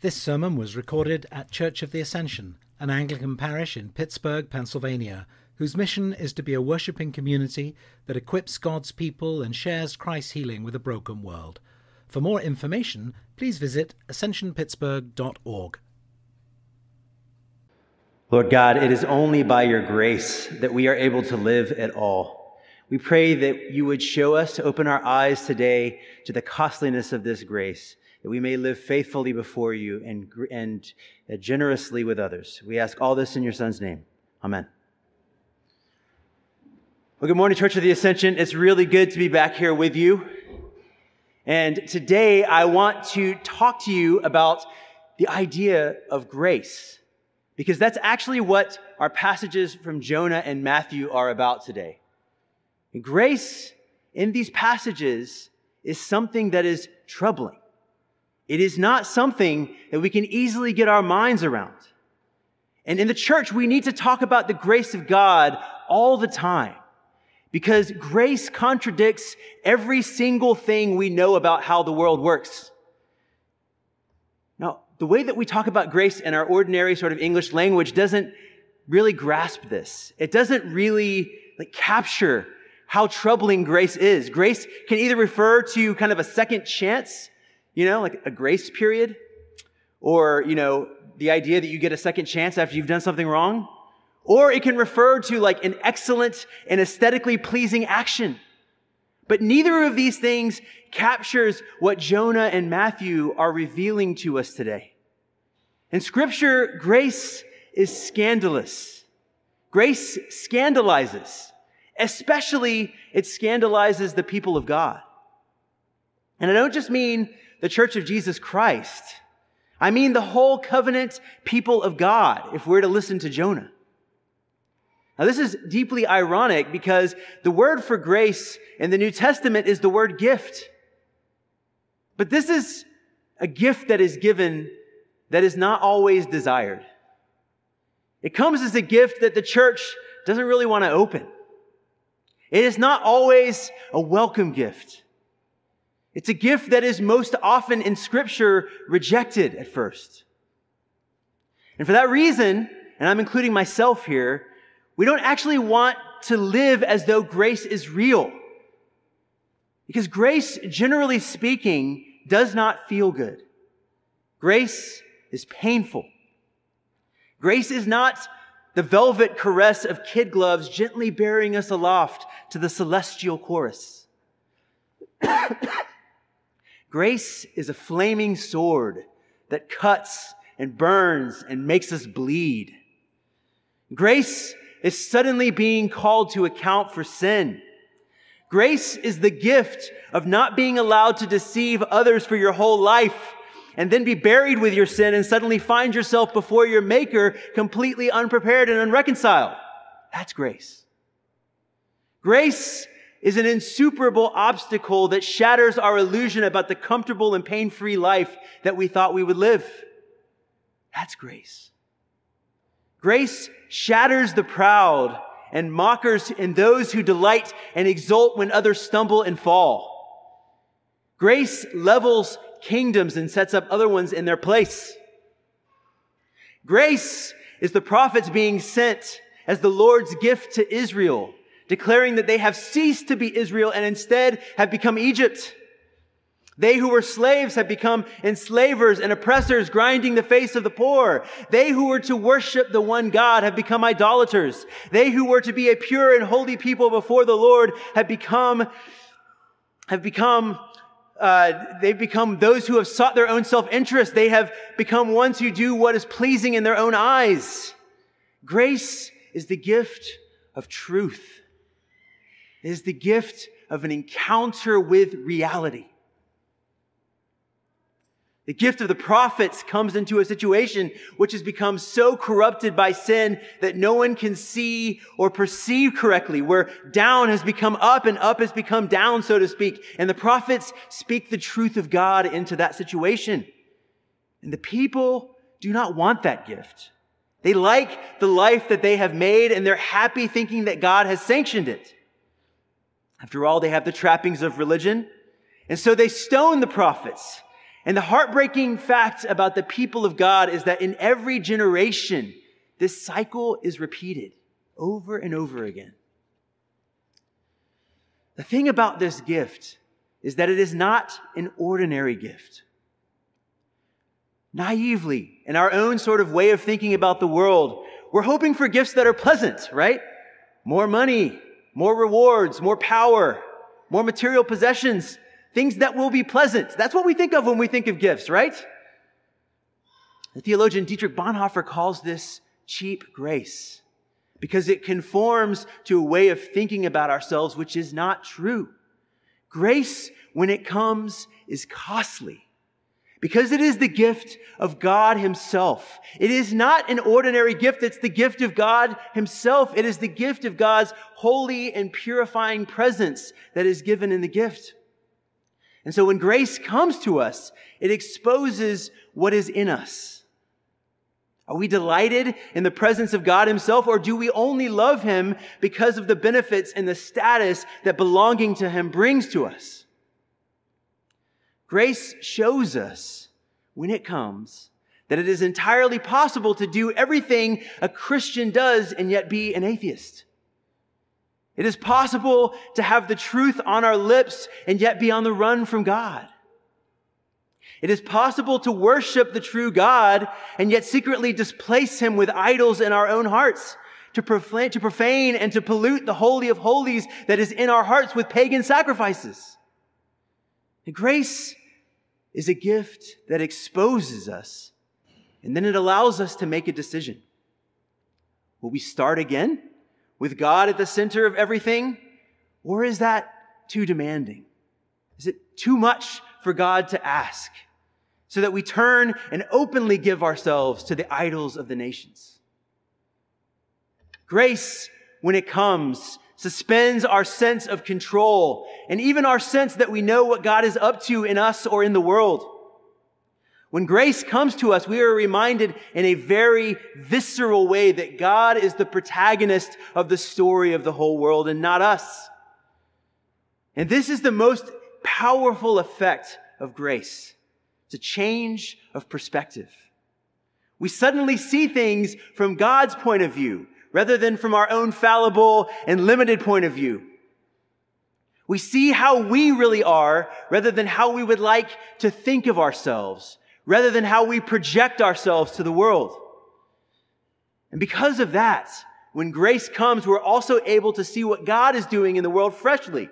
This sermon was recorded at Church of the Ascension, an Anglican parish in Pittsburgh, Pennsylvania, whose mission is to be a worshipping community that equips God's people and shares Christ's healing with a broken world. For more information, please visit ascensionpittsburgh.org. Lord God, it is only by your grace that we are able to live at all. We pray that you would show us to open our eyes today to the costliness of this grace, that we may live faithfully before you and generously with others. We ask all this in your Son's name. Amen. Well, good morning, Church of the Ascension. It's really good to be back here with you. And today I want to talk to you about the idea of grace, because that's actually what our passages from Jonah and Matthew are about today. And grace in these passages is something that is troubling. It is not something that we can easily get our minds around. And in the church, we need to talk about the grace of God all the time, because grace contradicts every single thing we know about how the world works. Now, the way that we talk about grace in our ordinary sort of English language doesn't really grasp this. It doesn't really capture how troubling grace is. Grace can either refer to kind of a second chance, like a grace period, or, the idea that you get a second chance after you've done something wrong. Or it can refer to an excellent and aesthetically pleasing action. But neither of these things captures what Jonah and Matthew are revealing to us today. In Scripture, grace is scandalous. Grace scandalizes. Especially, it scandalizes the people of God. And I don't just mean the Church of Jesus Christ. I mean the whole covenant people of God, if we're to listen to Jonah. Now, this is deeply ironic because the word for grace in the New Testament is the word gift. But this is a gift that is given that is not always desired. It comes as a gift that the church doesn't really want to open. It is not always a welcome gift. It's a gift that is most often in Scripture rejected at first. And for that reason, and I'm including myself here, we don't actually want to live as though grace is real. Because grace, generally speaking, does not feel good. Grace is painful. Grace is not the velvet caress of kid gloves gently bearing us aloft to the celestial chorus. Grace is a flaming sword that cuts and burns and makes us bleed. Grace is suddenly being called to account for sin. Grace is the gift of not being allowed to deceive others for your whole life and then be buried with your sin and suddenly find yourself before your Maker completely unprepared and unreconciled. That's grace. Grace is an insuperable obstacle that shatters our illusion about the comfortable and pain-free life that we thought we would live. That's grace. Grace shatters the proud and mockers and those who delight and exult when others stumble and fall. Grace levels kingdoms and sets up other ones in their place. Grace is the prophets being sent as the Lord's gift to Israel, declaring that they have ceased to be Israel and instead have become Egypt. They who were slaves have become enslavers and oppressors, grinding the face of the poor. They who were to worship the one God have become idolaters. They who were to be a pure and holy people before the Lord have become those who have sought their own self-interest. They have become ones who do what is pleasing in their own eyes. Grace is the gift of truth. It is the gift of an encounter with reality. The gift of the prophets comes into a situation which has become so corrupted by sin that no one can see or perceive correctly, where down has become up and up has become down, so to speak. And the prophets speak the truth of God into that situation. And the people do not want that gift. They like the life that they have made, and they're happy thinking that God has sanctioned it. After all, they have the trappings of religion. And so they stone the prophets. And the heartbreaking fact about the people of God is that in every generation, this cycle is repeated over and over again. The thing about this gift is that it is not an ordinary gift. Naively, in our own sort of way of thinking about the world, we're hoping for gifts that are pleasant, right? More money, more rewards, more power, more material possessions, things that will be pleasant. That's what we think of when we think of gifts, right? The theologian Dietrich Bonhoeffer calls this cheap grace because it conforms to a way of thinking about ourselves which is not true. Grace, when it comes, is costly because it is the gift of God Himself. It is not an ordinary gift. It's the gift of God Himself. It is the gift of God's holy and purifying presence that is given in the gift. And so when grace comes to us, it exposes what is in us. Are we delighted in the presence of God Himself, or do we only love Him because of the benefits and the status that belonging to Him brings to us? Grace shows us, when it comes, that it is entirely possible to do everything a Christian does and yet be an atheist. It is possible to have the truth on our lips and yet be on the run from God. It is possible to worship the true God and yet secretly displace Him with idols in our own hearts, to profane and to pollute the Holy of Holies that is in our hearts with pagan sacrifices. And grace is a gift that exposes us, and then it allows us to make a decision. Will we start again? With God at the center of everything? Or is that too demanding? Is it too much for God to ask? So that we turn and openly give ourselves to the idols of the nations. Grace, when it comes, suspends our sense of control and even our sense that we know what God is up to in us or in the world. When grace comes to us, we are reminded in a very visceral way that God is the protagonist of the story of the whole world and not us. And this is the most powerful effect of grace. It's a change of perspective. We suddenly see things from God's point of view rather than from our own fallible and limited point of view. We see how we really are rather than how we would like to think of ourselves, rather than how we project ourselves to the world. And because of that, when grace comes, we're also able to see what God is doing in the world freshly.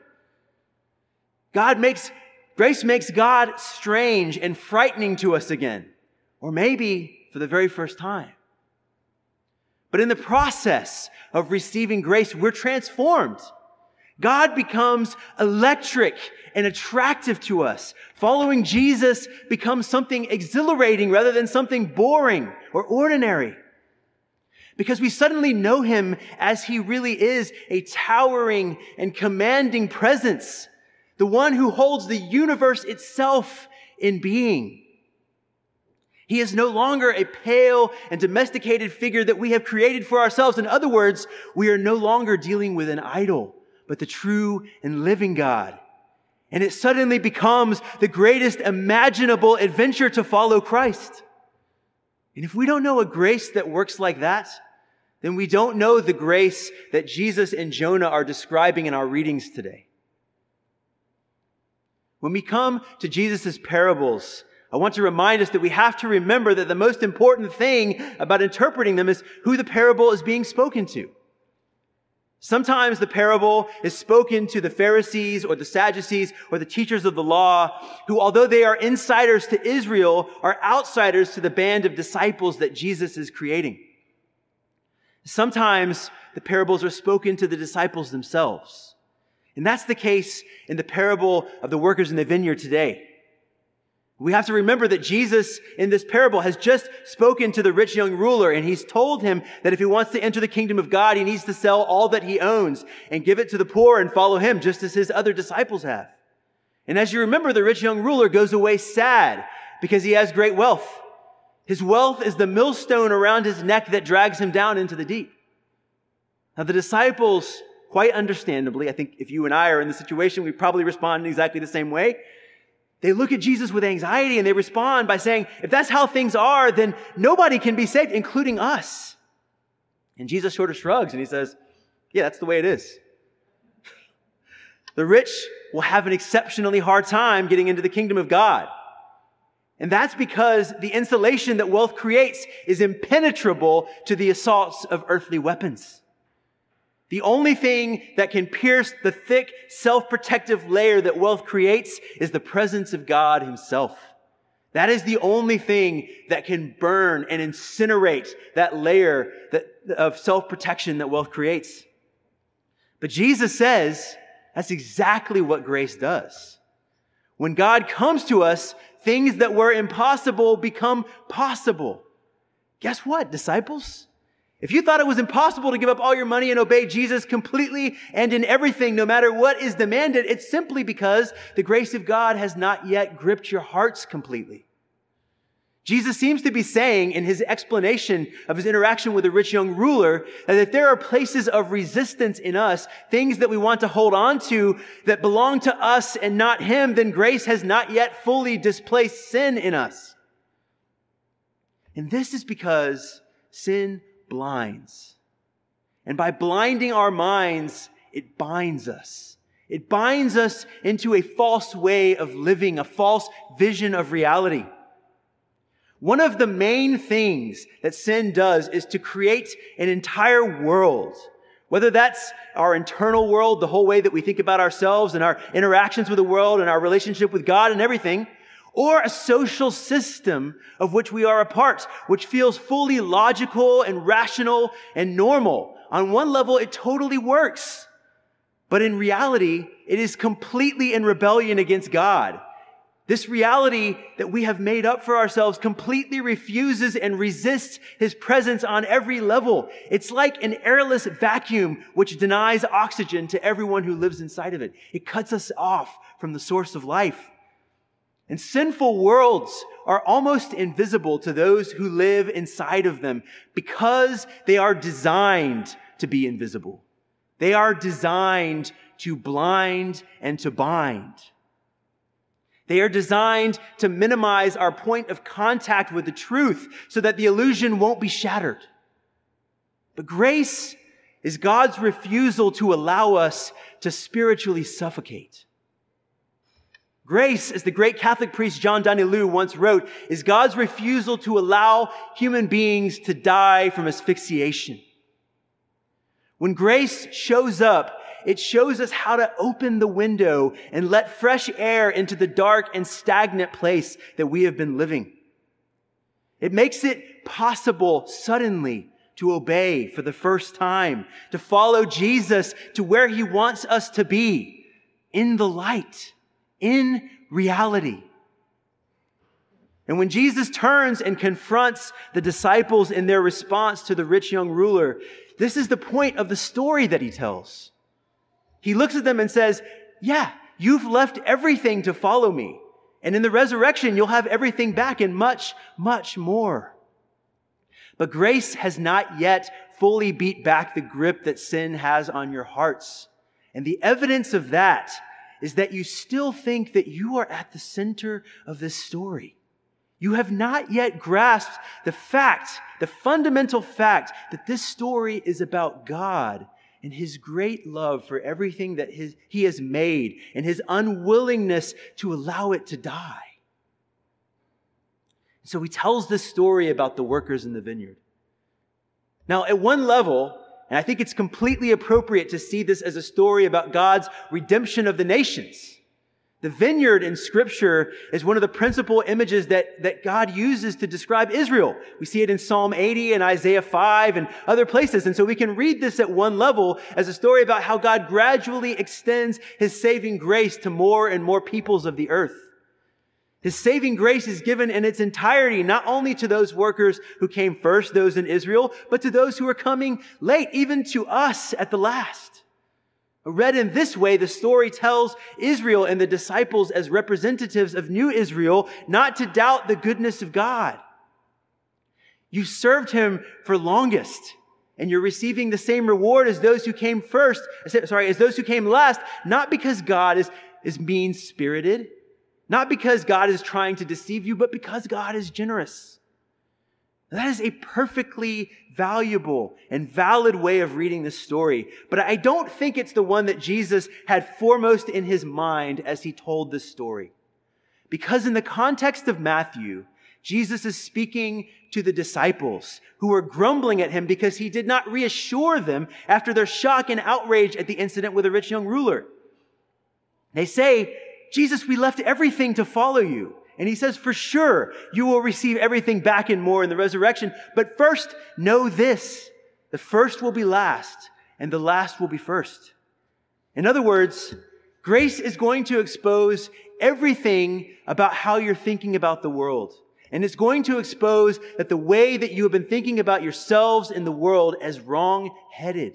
Grace makes God strange and frightening to us again, or maybe for the very first time. But in the process of receiving grace, we're transformed. God becomes electric and attractive to us. Following Jesus becomes something exhilarating rather than something boring or ordinary. Because we suddenly know Him as He really is, a towering and commanding presence, the one who holds the universe itself in being. He is no longer a pale and domesticated figure that we have created for ourselves. In other words, we are no longer dealing with an idol, but the true and living God. And it suddenly becomes the greatest imaginable adventure to follow Christ. And if we don't know a grace that works like that, then we don't know the grace that Jesus and Jonah are describing in our readings today. When we come to Jesus' parables, I want to remind us that we have to remember that the most important thing about interpreting them is who the parable is being spoken to. Sometimes the parable is spoken to the Pharisees or the Sadducees or the teachers of the law, who, although they are insiders to Israel, are outsiders to the band of disciples that Jesus is creating. Sometimes the parables are spoken to the disciples themselves. And that's the case in the parable of the workers in the vineyard today. We have to remember that Jesus in this parable has just spoken to the rich young ruler, and He's told him that if he wants to enter the kingdom of God, he needs to sell all that he owns and give it to the poor and follow Him, just as His other disciples have. And as you remember, the rich young ruler goes away sad because he has great wealth. His wealth is the millstone around his neck that drags him down into the deep. Now the disciples, quite understandably, I think if you and I are in the situation, we probably respond in exactly the same way. They look at Jesus with anxiety and they respond by saying, if that's how things are, then nobody can be saved, including us. And Jesus sort of shrugs and he says, yeah, that's the way it is. The rich will have an exceptionally hard time getting into the kingdom of God. And that's because the insulation that wealth creates is impenetrable to the assaults of earthly weapons. The only thing that can pierce the thick, self-protective layer that wealth creates is the presence of God himself. That is the only thing that can burn and incinerate that layer of self-protection that wealth creates. But Jesus says that's exactly what grace does. When God comes to us, things that were impossible become possible. Guess what, disciples? If you thought it was impossible to give up all your money and obey Jesus completely and in everything, no matter what is demanded, it's simply because the grace of God has not yet gripped your hearts completely. Jesus seems to be saying in his explanation of his interaction with the rich young ruler that if there are places of resistance in us, things that we want to hold on to that belong to us and not him, then grace has not yet fully displaced sin in us. And this is because sin blinds. And by blinding our minds, it binds us. It binds us into a false way of living, a false vision of reality. One of the main things that sin does is to create an entire world, whether that's our internal world, the whole way that we think about ourselves and our interactions with the world and our relationship with God and everything, or a social system of which we are a part, which feels fully logical and rational and normal. On one level, it totally works. But in reality, it is completely in rebellion against God. This reality that we have made up for ourselves completely refuses and resists his presence on every level. It's like an airless vacuum which denies oxygen to everyone who lives inside of it. It cuts us off from the source of life. And sinful worlds are almost invisible to those who live inside of them because they are designed to be invisible. They are designed to blind and to bind. They are designed to minimize our point of contact with the truth so that the illusion won't be shattered. But grace is God's refusal to allow us to spiritually suffocate. Grace, as the great Catholic priest John Donnelly once wrote, is God's refusal to allow human beings to die from asphyxiation. When grace shows up, it shows us how to open the window and let fresh air into the dark and stagnant place that we have been living. It makes it possible suddenly to obey for the first time, to follow Jesus to where he wants us to be, in the light, in reality. And when Jesus turns and confronts the disciples in their response to the rich young ruler, this is the point of the story that he tells. He looks at them and says, yeah, you've left everything to follow me. And in the resurrection, you'll have everything back and much, much more. But grace has not yet fully beat back the grip that sin has on your hearts. And the evidence of that is that you still think that you are at the center of this story. You have not yet grasped the fact, the fundamental fact, that this story is about God and his great love for everything that he has made and his unwillingness to allow it to die. So he tells this story about the workers in the vineyard. Now, at one level, and I think it's completely appropriate to see this as a story about God's redemption of the nations. The vineyard in Scripture is one of the principal images that God uses to describe Israel. We see it in Psalm 80 and Isaiah 5 and other places. And so we can read this at one level as a story about how God gradually extends his saving grace to more and more peoples of the earth. His saving grace is given in its entirety, not only to those workers who came first, those in Israel, but to those who are coming late, even to us at the last. Read in this way, the story tells Israel and the disciples as representatives of new Israel not to doubt the goodness of God. You served him for longest, and you're receiving the same reward as those who came first, as those who came last, not because God is mean-spirited, Not because God is trying to deceive you, but because God is generous. That is a perfectly valuable and valid way of reading this story. But I don't think it's the one that Jesus had foremost in his mind as he told this story. Because in the context of Matthew, Jesus is speaking to the disciples who were grumbling at him because he did not reassure them after their shock and outrage at the incident with a rich young ruler. They say, Jesus, we left everything to follow you. And he says, for sure, you will receive everything back and more in the resurrection. But first, know this, the first will be last, and the last will be first. In other words, grace is going to expose everything about how you're thinking about the world. And it's going to expose that the way that you have been thinking about yourselves and the world as wrong-headed.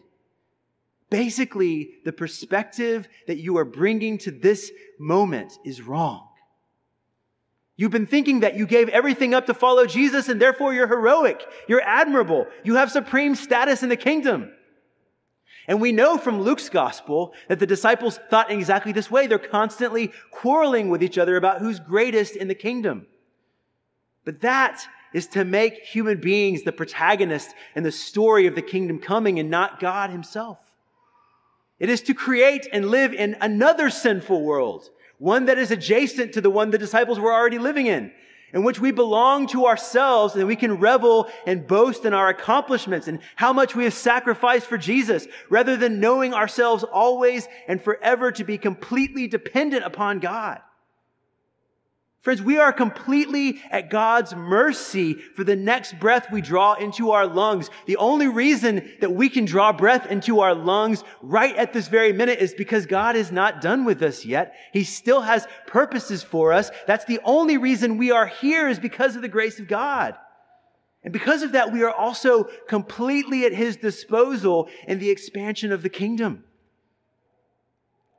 Basically, the perspective that you are bringing to this moment is wrong. You've been thinking that you gave everything up to follow Jesus and therefore you're heroic, you're admirable, you have supreme status in the kingdom. And we know from Luke's gospel that the disciples thought in exactly this way. They're constantly quarreling with each other about who's greatest in the kingdom. But that is to make human beings the protagonist in the story of the kingdom coming and not God himself. It is to create and live in another sinful world, one that is adjacent to the one the disciples were already living in which we belong to ourselves and we can revel and boast in our accomplishments and how much we have sacrificed for Jesus, rather than knowing ourselves always and forever to be completely dependent upon God. Friends, we are completely at God's mercy for the next breath we draw into our lungs. The only reason that we can draw breath into our lungs right at this very minute is because God is not done with us yet. He still has purposes for us. That's the only reason we are here, is because of the grace of God. And because of that, we are also completely at his disposal in the expansion of the kingdom.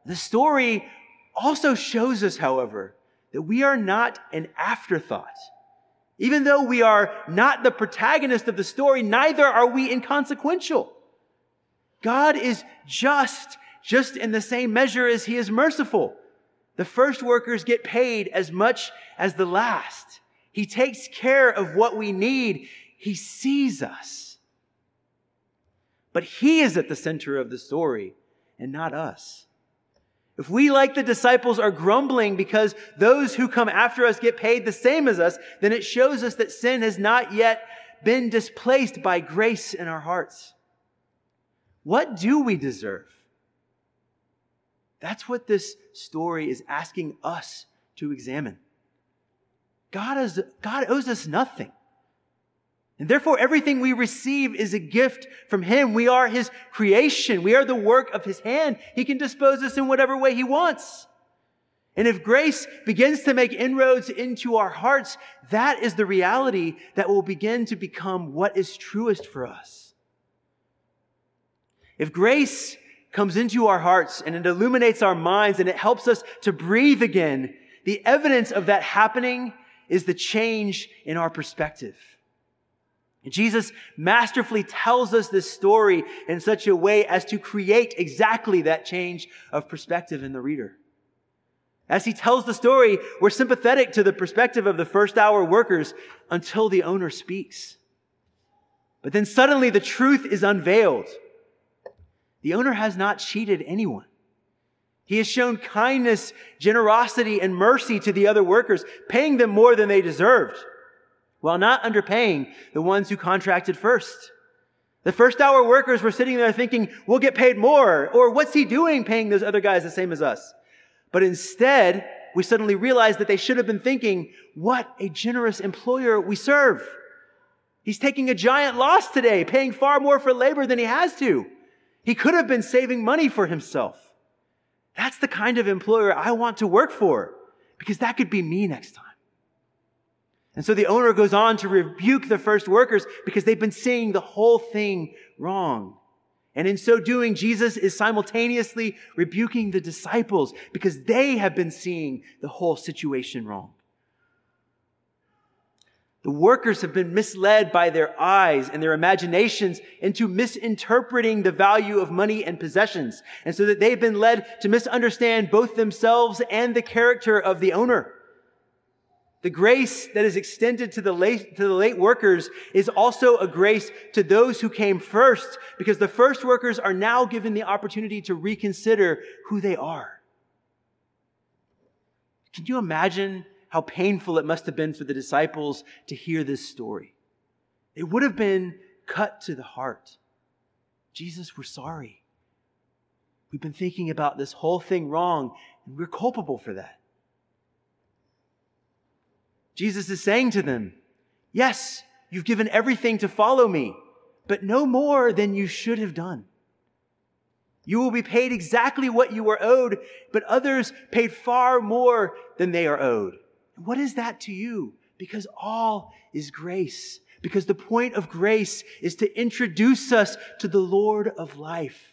The story also shows us, however, that we are not an afterthought. Even though we are not the protagonist of the story, neither are we inconsequential. God is just in the same measure as he is merciful. The first workers get paid as much as the last. He takes care of what we need. He sees us. But he is at the center of the story and not us. If we, like the disciples, are grumbling because those who come after us get paid the same as us, then it shows us that sin has not yet been displaced by grace in our hearts. What do we deserve? That's what this story is asking us to examine. God owes us nothing. And therefore, everything we receive is a gift from him. We are his creation. We are the work of his hand. He can dispose us in whatever way he wants. And if grace begins to make inroads into our hearts, that is the reality that will begin to become what is truest for us. If grace comes into our hearts and it illuminates our minds and it helps us to breathe again, the evidence of that happening is the change in our perspective. Jesus masterfully tells us this story in such a way as to create exactly that change of perspective in the reader. As he tells the story, we're sympathetic to the perspective of the first hour workers until the owner speaks. But then suddenly the truth is unveiled. The owner has not cheated anyone. He has shown kindness, generosity, and mercy to the other workers, paying them more than they deserved, while not underpaying the ones who contracted first. The first hour workers were sitting there thinking, we'll get paid more, or what's he doing paying those other guys the same as us? But instead, we suddenly realize that they should have been thinking, what a generous employer we serve. He's taking a giant loss today, paying far more for labor than he has to. He could have been saving money for himself. That's the kind of employer I want to work for, because that could be me next time. And so the owner goes on to rebuke the first workers because they've been seeing the whole thing wrong. And in so doing, Jesus is simultaneously rebuking the disciples because they have been seeing the whole situation wrong. The workers have been misled by their eyes and their imaginations into misinterpreting the value of money and possessions. And so that they've been led to misunderstand both themselves and the character of the owner. The grace that is extended to the late workers is also a grace to those who came first, because the first workers are now given the opportunity to reconsider who they are. Can you imagine how painful it must have been for the disciples to hear this story? They would have been cut to the heart. Jesus, we're sorry. We've been thinking about this whole thing wrong, and we're culpable for that. Jesus is saying to them, yes, you've given everything to follow me, but no more than you should have done. You will be paid exactly what you are owed, but others paid far more than they are owed. What is that to you? Because all is grace. Because the point of grace is to introduce us to the Lord of life.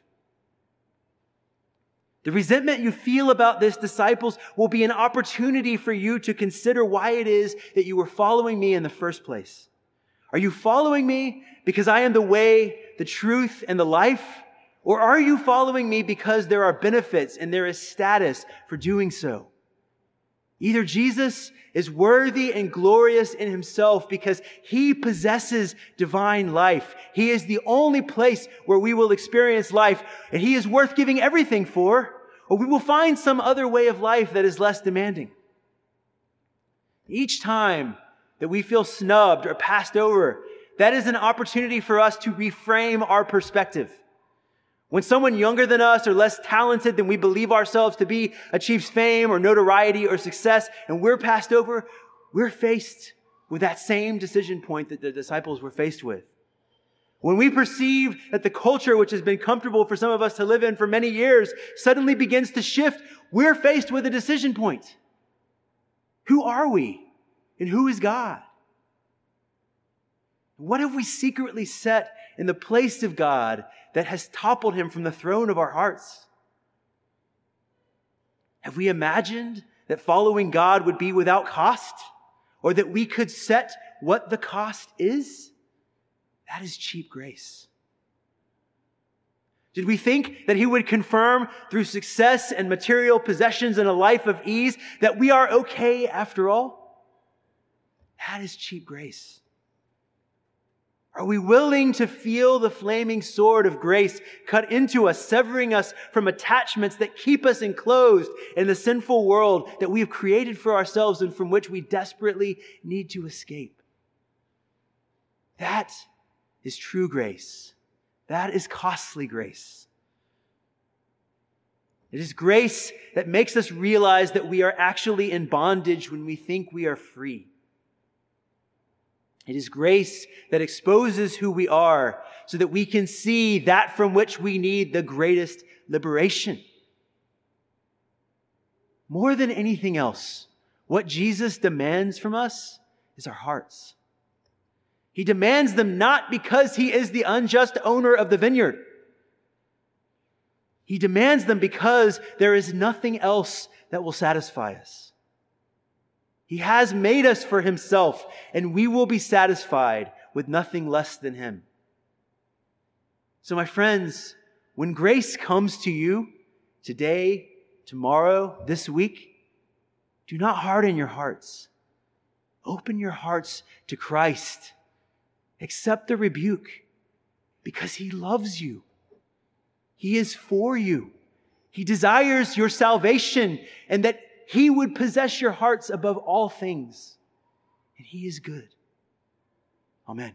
The resentment you feel about this, disciples, will be an opportunity for you to consider why it is that you were following me in the first place. Are you following me because I am the way, the truth, and the life? Or are you following me because there are benefits and there is status for doing so? Either Jesus is worthy and glorious in himself because he possesses divine life. He is the only place where we will experience life, and he is worth giving everything for, or we will find some other way of life that is less demanding. Each time that we feel snubbed or passed over, that is an opportunity for us to reframe our perspective. When someone younger than us or less talented than we believe ourselves to be achieves fame or notoriety or success and we're passed over, we're faced with that same decision point that the disciples were faced with. When we perceive that the culture, which has been comfortable for some of us to live in for many years, suddenly begins to shift, we're faced with a decision point. Who are we and who is God? What have we secretly set in the place of God that has toppled him from the throne of our hearts? Have we imagined that following God would be without cost, or that we could set what the cost is? That is cheap grace. Did we think that he would confirm through success and material possessions and a life of ease that we are okay after all? That is cheap grace. Are we willing to feel the flaming sword of grace cut into us, severing us from attachments that keep us enclosed in the sinful world that we have created for ourselves and from which we desperately need to escape? That is true grace. That is costly grace. It is grace that makes us realize that we are actually in bondage when we think we are free. It is grace that exposes who we are so that we can see that from which we need the greatest liberation. More than anything else, what Jesus demands from us is our hearts. He demands them not because he is the unjust owner of the vineyard. He demands them because there is nothing else that will satisfy us. He has made us for himself, and we will be satisfied with nothing less than him. So my friends, when grace comes to you today, tomorrow, this week, do not harden your hearts. Open your hearts to Christ. Accept the rebuke because he loves you. He is for you. He desires your salvation and that he would possess your hearts above all things. And he is good. Amen.